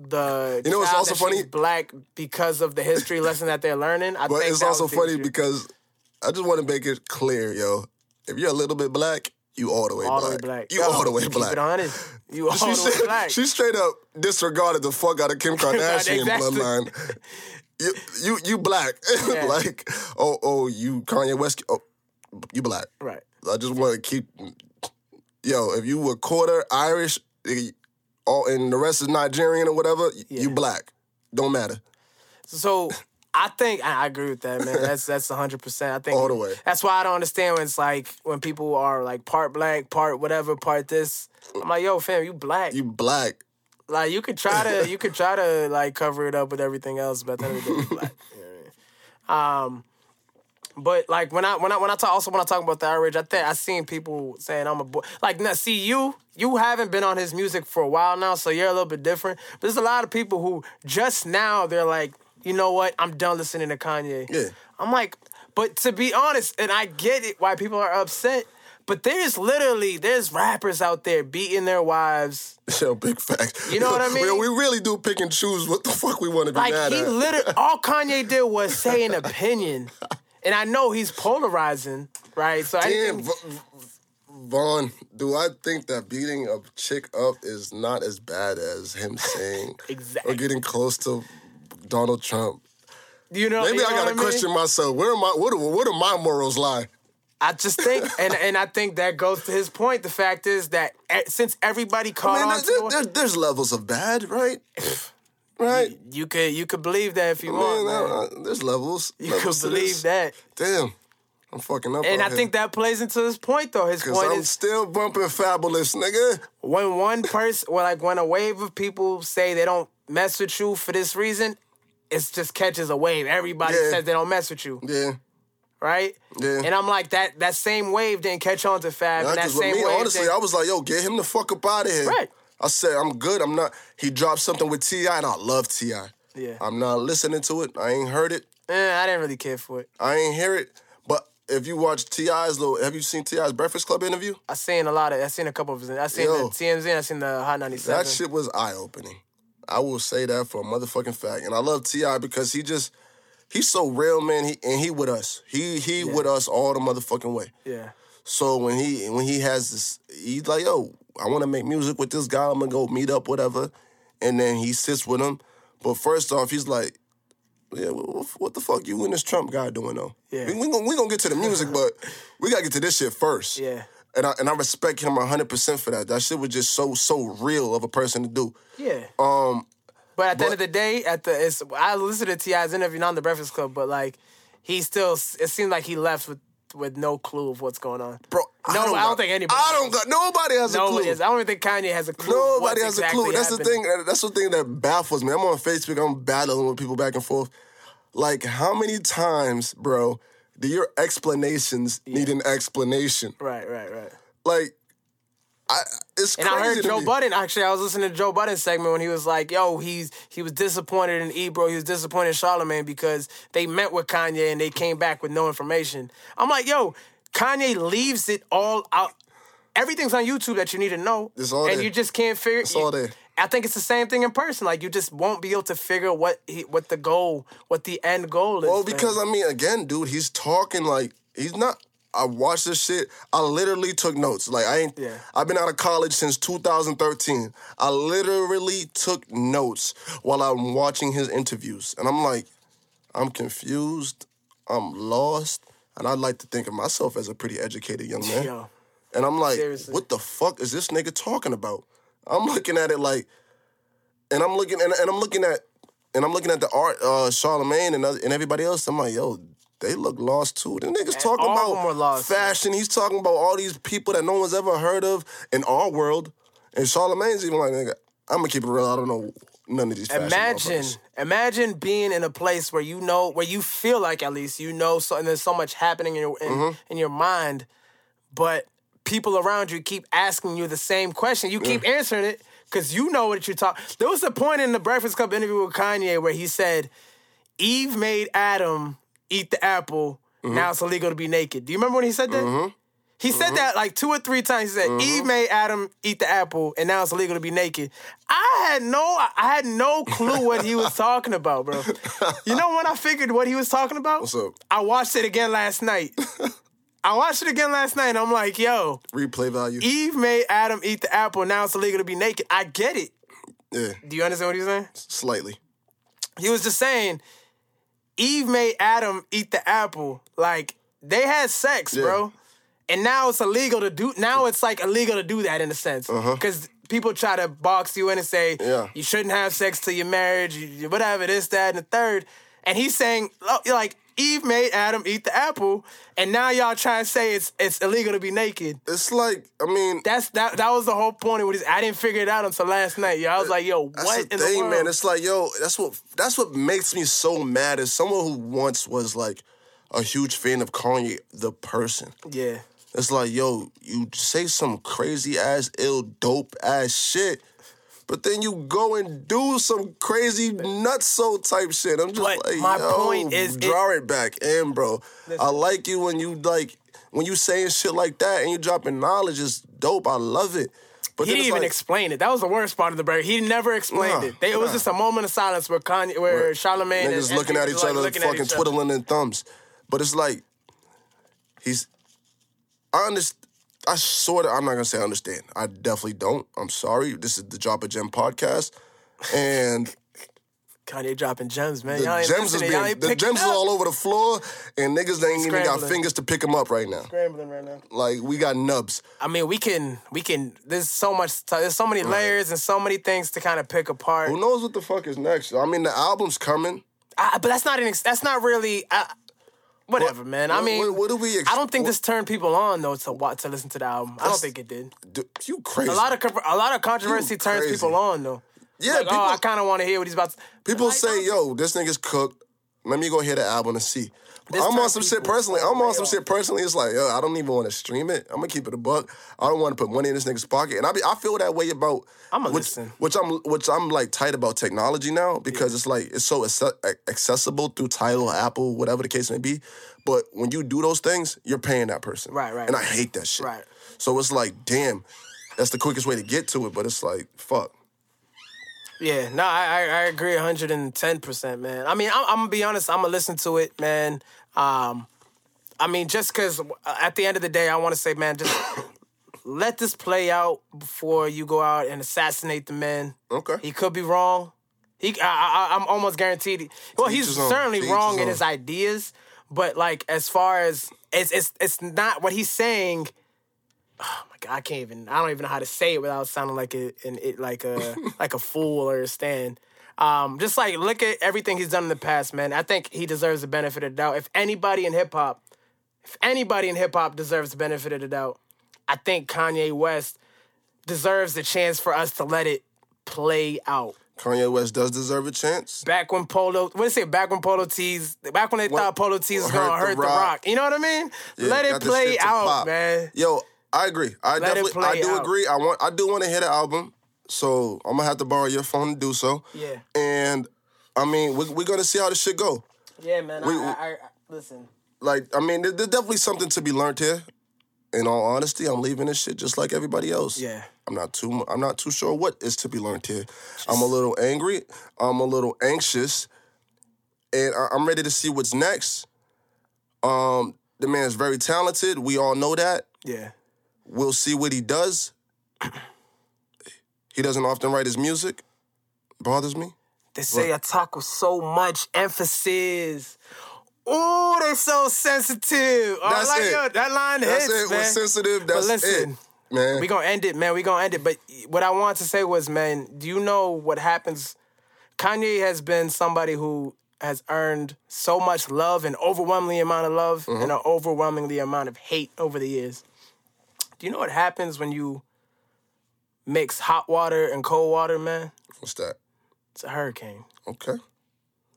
the it's also funny black because of the history lesson that they're learning. But it's also funny because I just want to make it clear, yo. If you're a little bit black, you all the way all black. The way black. You all the way black. Keep it honest. You all the way black. She straight up disregarded the fuck out of Kim Kardashian bloodline. You black. Yeah. Like, oh, you Kanye West. Oh, you black. Right. I just want to keep. Yo, if you were quarter Irish, and the rest is Nigerian or whatever, you black. Don't matter. So. I think I agree with that, man. That's 100%. I think all the way. That's why I don't understand when it's like when people are like part black, part whatever, part this. I'm like, yo, fam, you black. You black. Like you could try to like cover it up with everything else, but then you black. You know what I mean? But like when I talk about the outrage, I seen people saying I'm a boy. Like now, see you haven't been on his music for a while now, so you're a little bit different. But there's a lot of people who just now they're like, you know what? I'm done listening to Kanye. Yeah. I'm like, but to be honest, and I get it why people are upset, but there's rappers out there beating their wives. Yo, big facts. You know what I mean? We really do pick and choose what the fuck we want to be mad at. Like, he literally, all Kanye did was say an opinion. And I know he's polarizing, right? So Von, do I think that beating a chick up is not as bad as him saying? Exactly. Or getting close to Donald Trump. You know, maybe you know I gotta question myself. Where do my morals lie? I just think, and I think that goes to his point. The fact is that since everybody caught on, there's levels of bad, right? Right. You could believe that if you want. There's levels. You could believe that. Damn. I'm fucking up. And I think that plays into his point, though. His point is still bumping Fabulous, nigga. When one person, when a wave of people say they don't mess with you for this reason, it just catches a wave. Everybody says they don't mess with you. Yeah. Right? Yeah. And I'm like, that same wave didn't catch on to Fab. And that same wave. Honestly, I was like, yo, get him the fuck up out of here. Right. I said, I'm good. I'm not. He dropped something with T.I., and I love T.I. Yeah. I'm not listening to it. I ain't heard it. I didn't really care for it. I ain't hear it. But if you watch T.I.'s have you seen T.I.'s Breakfast Club interview? I seen a couple of his. I seen the TMZ and I seen the Hot 97. That shit was eye-opening. I will say that for a motherfucking fact. And I love T.I. because he's so real, man. He with us. He with us all the motherfucking way. Yeah. So when he has this, he's like, yo, I want to make music with this guy. I'm gonna go meet up, whatever. And then he sits with him. But first off, he's like, yeah, what the fuck you and this Trump guy doing though? Yeah. We gonna get to the music, but we gotta get to this shit first. Yeah. And I respect him 100% for that. That shit was just so real of a person to do. Yeah. But at the end of the day, I listened to T.I.'s interview, not on the Breakfast Club, but like he still, it seemed like he left with no clue of what's going on. Bro, I don't think anybody. Nobody has a clue. I don't even think Kanye has a clue. Nobody has exactly a clue. That's happened. The thing. That's the thing that baffles me. I'm on Facebook. I'm battling with people back and forth. Like, how many times, bro? Do your explanations need an explanation? Right. Like, it's crazy. And I heard Joe Budden, actually, I was listening to Joe Budden's segment when he was like, yo, he was disappointed in Ebro, he was disappointed in Charlamagne because they met with Kanye and they came back with no information. I'm like, yo, Kanye leaves it all out. Everything's on YouTube that you need to know. It's all there. And you just can't figure it out. It's all there. I think it's the same thing in person. Like, you just won't be able to figure what the end goal is. Well, because, man. I mean, again, dude, he's talking like, he's not, I watched this shit, I literally took notes. Like, I've been out of college since 2013. I literally took notes while I'm watching his interviews. And I'm like, I'm confused, I'm lost, and I like to think of myself as a pretty educated young man. Yo, and I'm like, seriously, what the fuck is this nigga talking about? I'm looking at it like, and I'm looking at the art, Charlamagne and everybody else. I'm like, yo, they look lost too. The niggas talking about fashion. He's talking about all these people that no one's ever heard of in our world. And Charlamagne's even like, nigga, I'm gonna keep it real. I don't know none of these fashion. Imagine being in a place where you know, where you feel like at least you know, so, and there's so much happening in your mind, but people around you keep asking you the same question. You keep answering it because you know what you're talking. There was a point in the Breakfast Club interview with Kanye where he said, Eve made Adam eat the apple. Mm-hmm. Now it's illegal to be naked. Do you remember when he said that? Mm-hmm. He said that like 2 or 3 times. He said, Eve made Adam eat the apple, and now it's illegal to be naked. I had no clue what he was talking about, bro. You know when I figured what he was talking about? What's up? I watched it again last night. And I'm like, yo. Replay value. Eve made Adam eat the apple. Now it's illegal to be naked. I get it. Yeah. Do you understand what he's saying? Slightly. He was just saying, Eve made Adam eat the apple. Like, they had sex, bro. And now it's illegal to do. Now it's like illegal to do that in a sense. Because people try to box you in and say, you shouldn't have sex till your marriage, whatever, this, that, and the third. And he's saying, like, Eve made Adam eat the apple, and now y'all trying to say it's illegal to be naked. It's like, I mean, that was the whole point of this. I didn't figure it out until last night, yo. I was like, yo, that's what the thing, in the world, man? It's like, yo, that's what makes me so mad. Is someone who once was like a huge fan of Kanye the person. Yeah. It's like, yo, you say some crazy ass, ill, dope ass shit, but then you go and do some crazy nutso type shit. I'm just like, my point is, draw it back in, bro. I like you when you saying shit like that and you dropping knowledge. It's dope. I love it. But he didn't even explain it. That was the worst part of the break. He never explained it. It was just a moment of silence where Charlamagne and niggas looking at each other, fucking twiddling their thumbs. But it's like, I'm not going to say I understand. I definitely don't. I'm sorry. This is the Drop a Gem podcast. And Kanye dropping gems, man. The gems are all over the floor, and niggas ain't even got fingers to pick them up right now. Scrambling right now. Like, we got nubs. I mean, we can. There's so much. There's so many layers and so many things to kind of pick apart. Who knows what the fuck is next? I mean, the album's coming. But that's not really... Whatever, man. I mean, what do we? I don't think this turned people on though to listen to the album. I don't think it did. You crazy? A lot of controversy turns people on though. Yeah, like, people. Oh, I kind of want to hear what he's about to. People like, say, "Yo, this nigga's cooked. Let me go hear the album and see." I'm on some shit personally. It's like, yo, I don't even want to stream it. I'm gonna keep it a buck. I don't want to put money in this nigga's pocket, and I feel that way about. I'm like tight about technology now because it's like it's so accessible through Tidal, Apple, whatever the case may be. But when you do those things, you're paying that person, right? And I hate that shit. Right. So it's like, damn, that's the quickest way to get to it. But it's like, fuck. Yeah, no, I agree 110%, man. I mean, I'm going to be honest. I'm going to listen to it, man. I mean, just because at the end of the day, I want to say, man, just let this play out before you go out and assassinate the man. Okay. He could be wrong. I'm almost guaranteed. Well, he's certainly wrong in his ideas, but, like, as far as it's not what he's saying. Oh my God, I don't even know how to say it without sounding like a fool or a stan. Just like look at everything he's done in the past, man. I think he deserves the benefit of the doubt. If anybody in hip hop deserves the benefit of the doubt, I think Kanye West deserves the chance for us to let it play out. Kanye West does deserve a chance. Back when they thought polo tees was going to hurt the rock. You know what I mean? Yeah, let it play out, man. Yo, I agree. I definitely agree. I do want to hear the album, so I'm gonna have to borrow your phone to do so. Yeah. And I mean, we're gonna see how this shit go. Yeah, man. I listen. Like, I mean, there's definitely something to be learned here. In all honesty, I'm leaving this shit just like everybody else. Yeah. I'm not too sure what is to be learned here. I'm a little angry. I'm a little anxious, and I'm ready to see what's next. The man is very talented. We all know that. Yeah. We'll see what he does. He doesn't often write his music. Bothers me. They say I talk with so much emphasis. Ooh, they so sensitive. That's like, it. Yo, that line hits, man. That's it. We're sensitive. That's it, man. We're going to end it, man. But what I wanted to say was, man, do you know what happens? Kanye has been somebody who has earned so much love, an overwhelming amount of love, and an overwhelmingly amount of hate over the years. Do you know what happens when you mix hot water and cold water, man? What's that? It's a hurricane. Okay.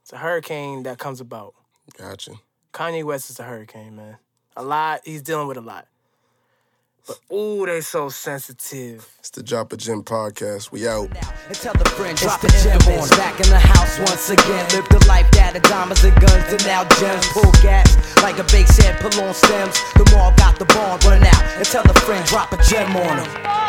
It's a hurricane that comes about. Gotcha. Kanye West is a hurricane, man. A lot. He's dealing with a lot. But, ooh, they so sensitive. It's the Drop a Gem Podcast. We out. And tell the friend, drop a gem on. Back in the house once again. Live the life that of diamonds and guns and now gems. Pull gas like a base head, pull on stems. The mall got the bond, run out. And tell the friend, drop a gem on him.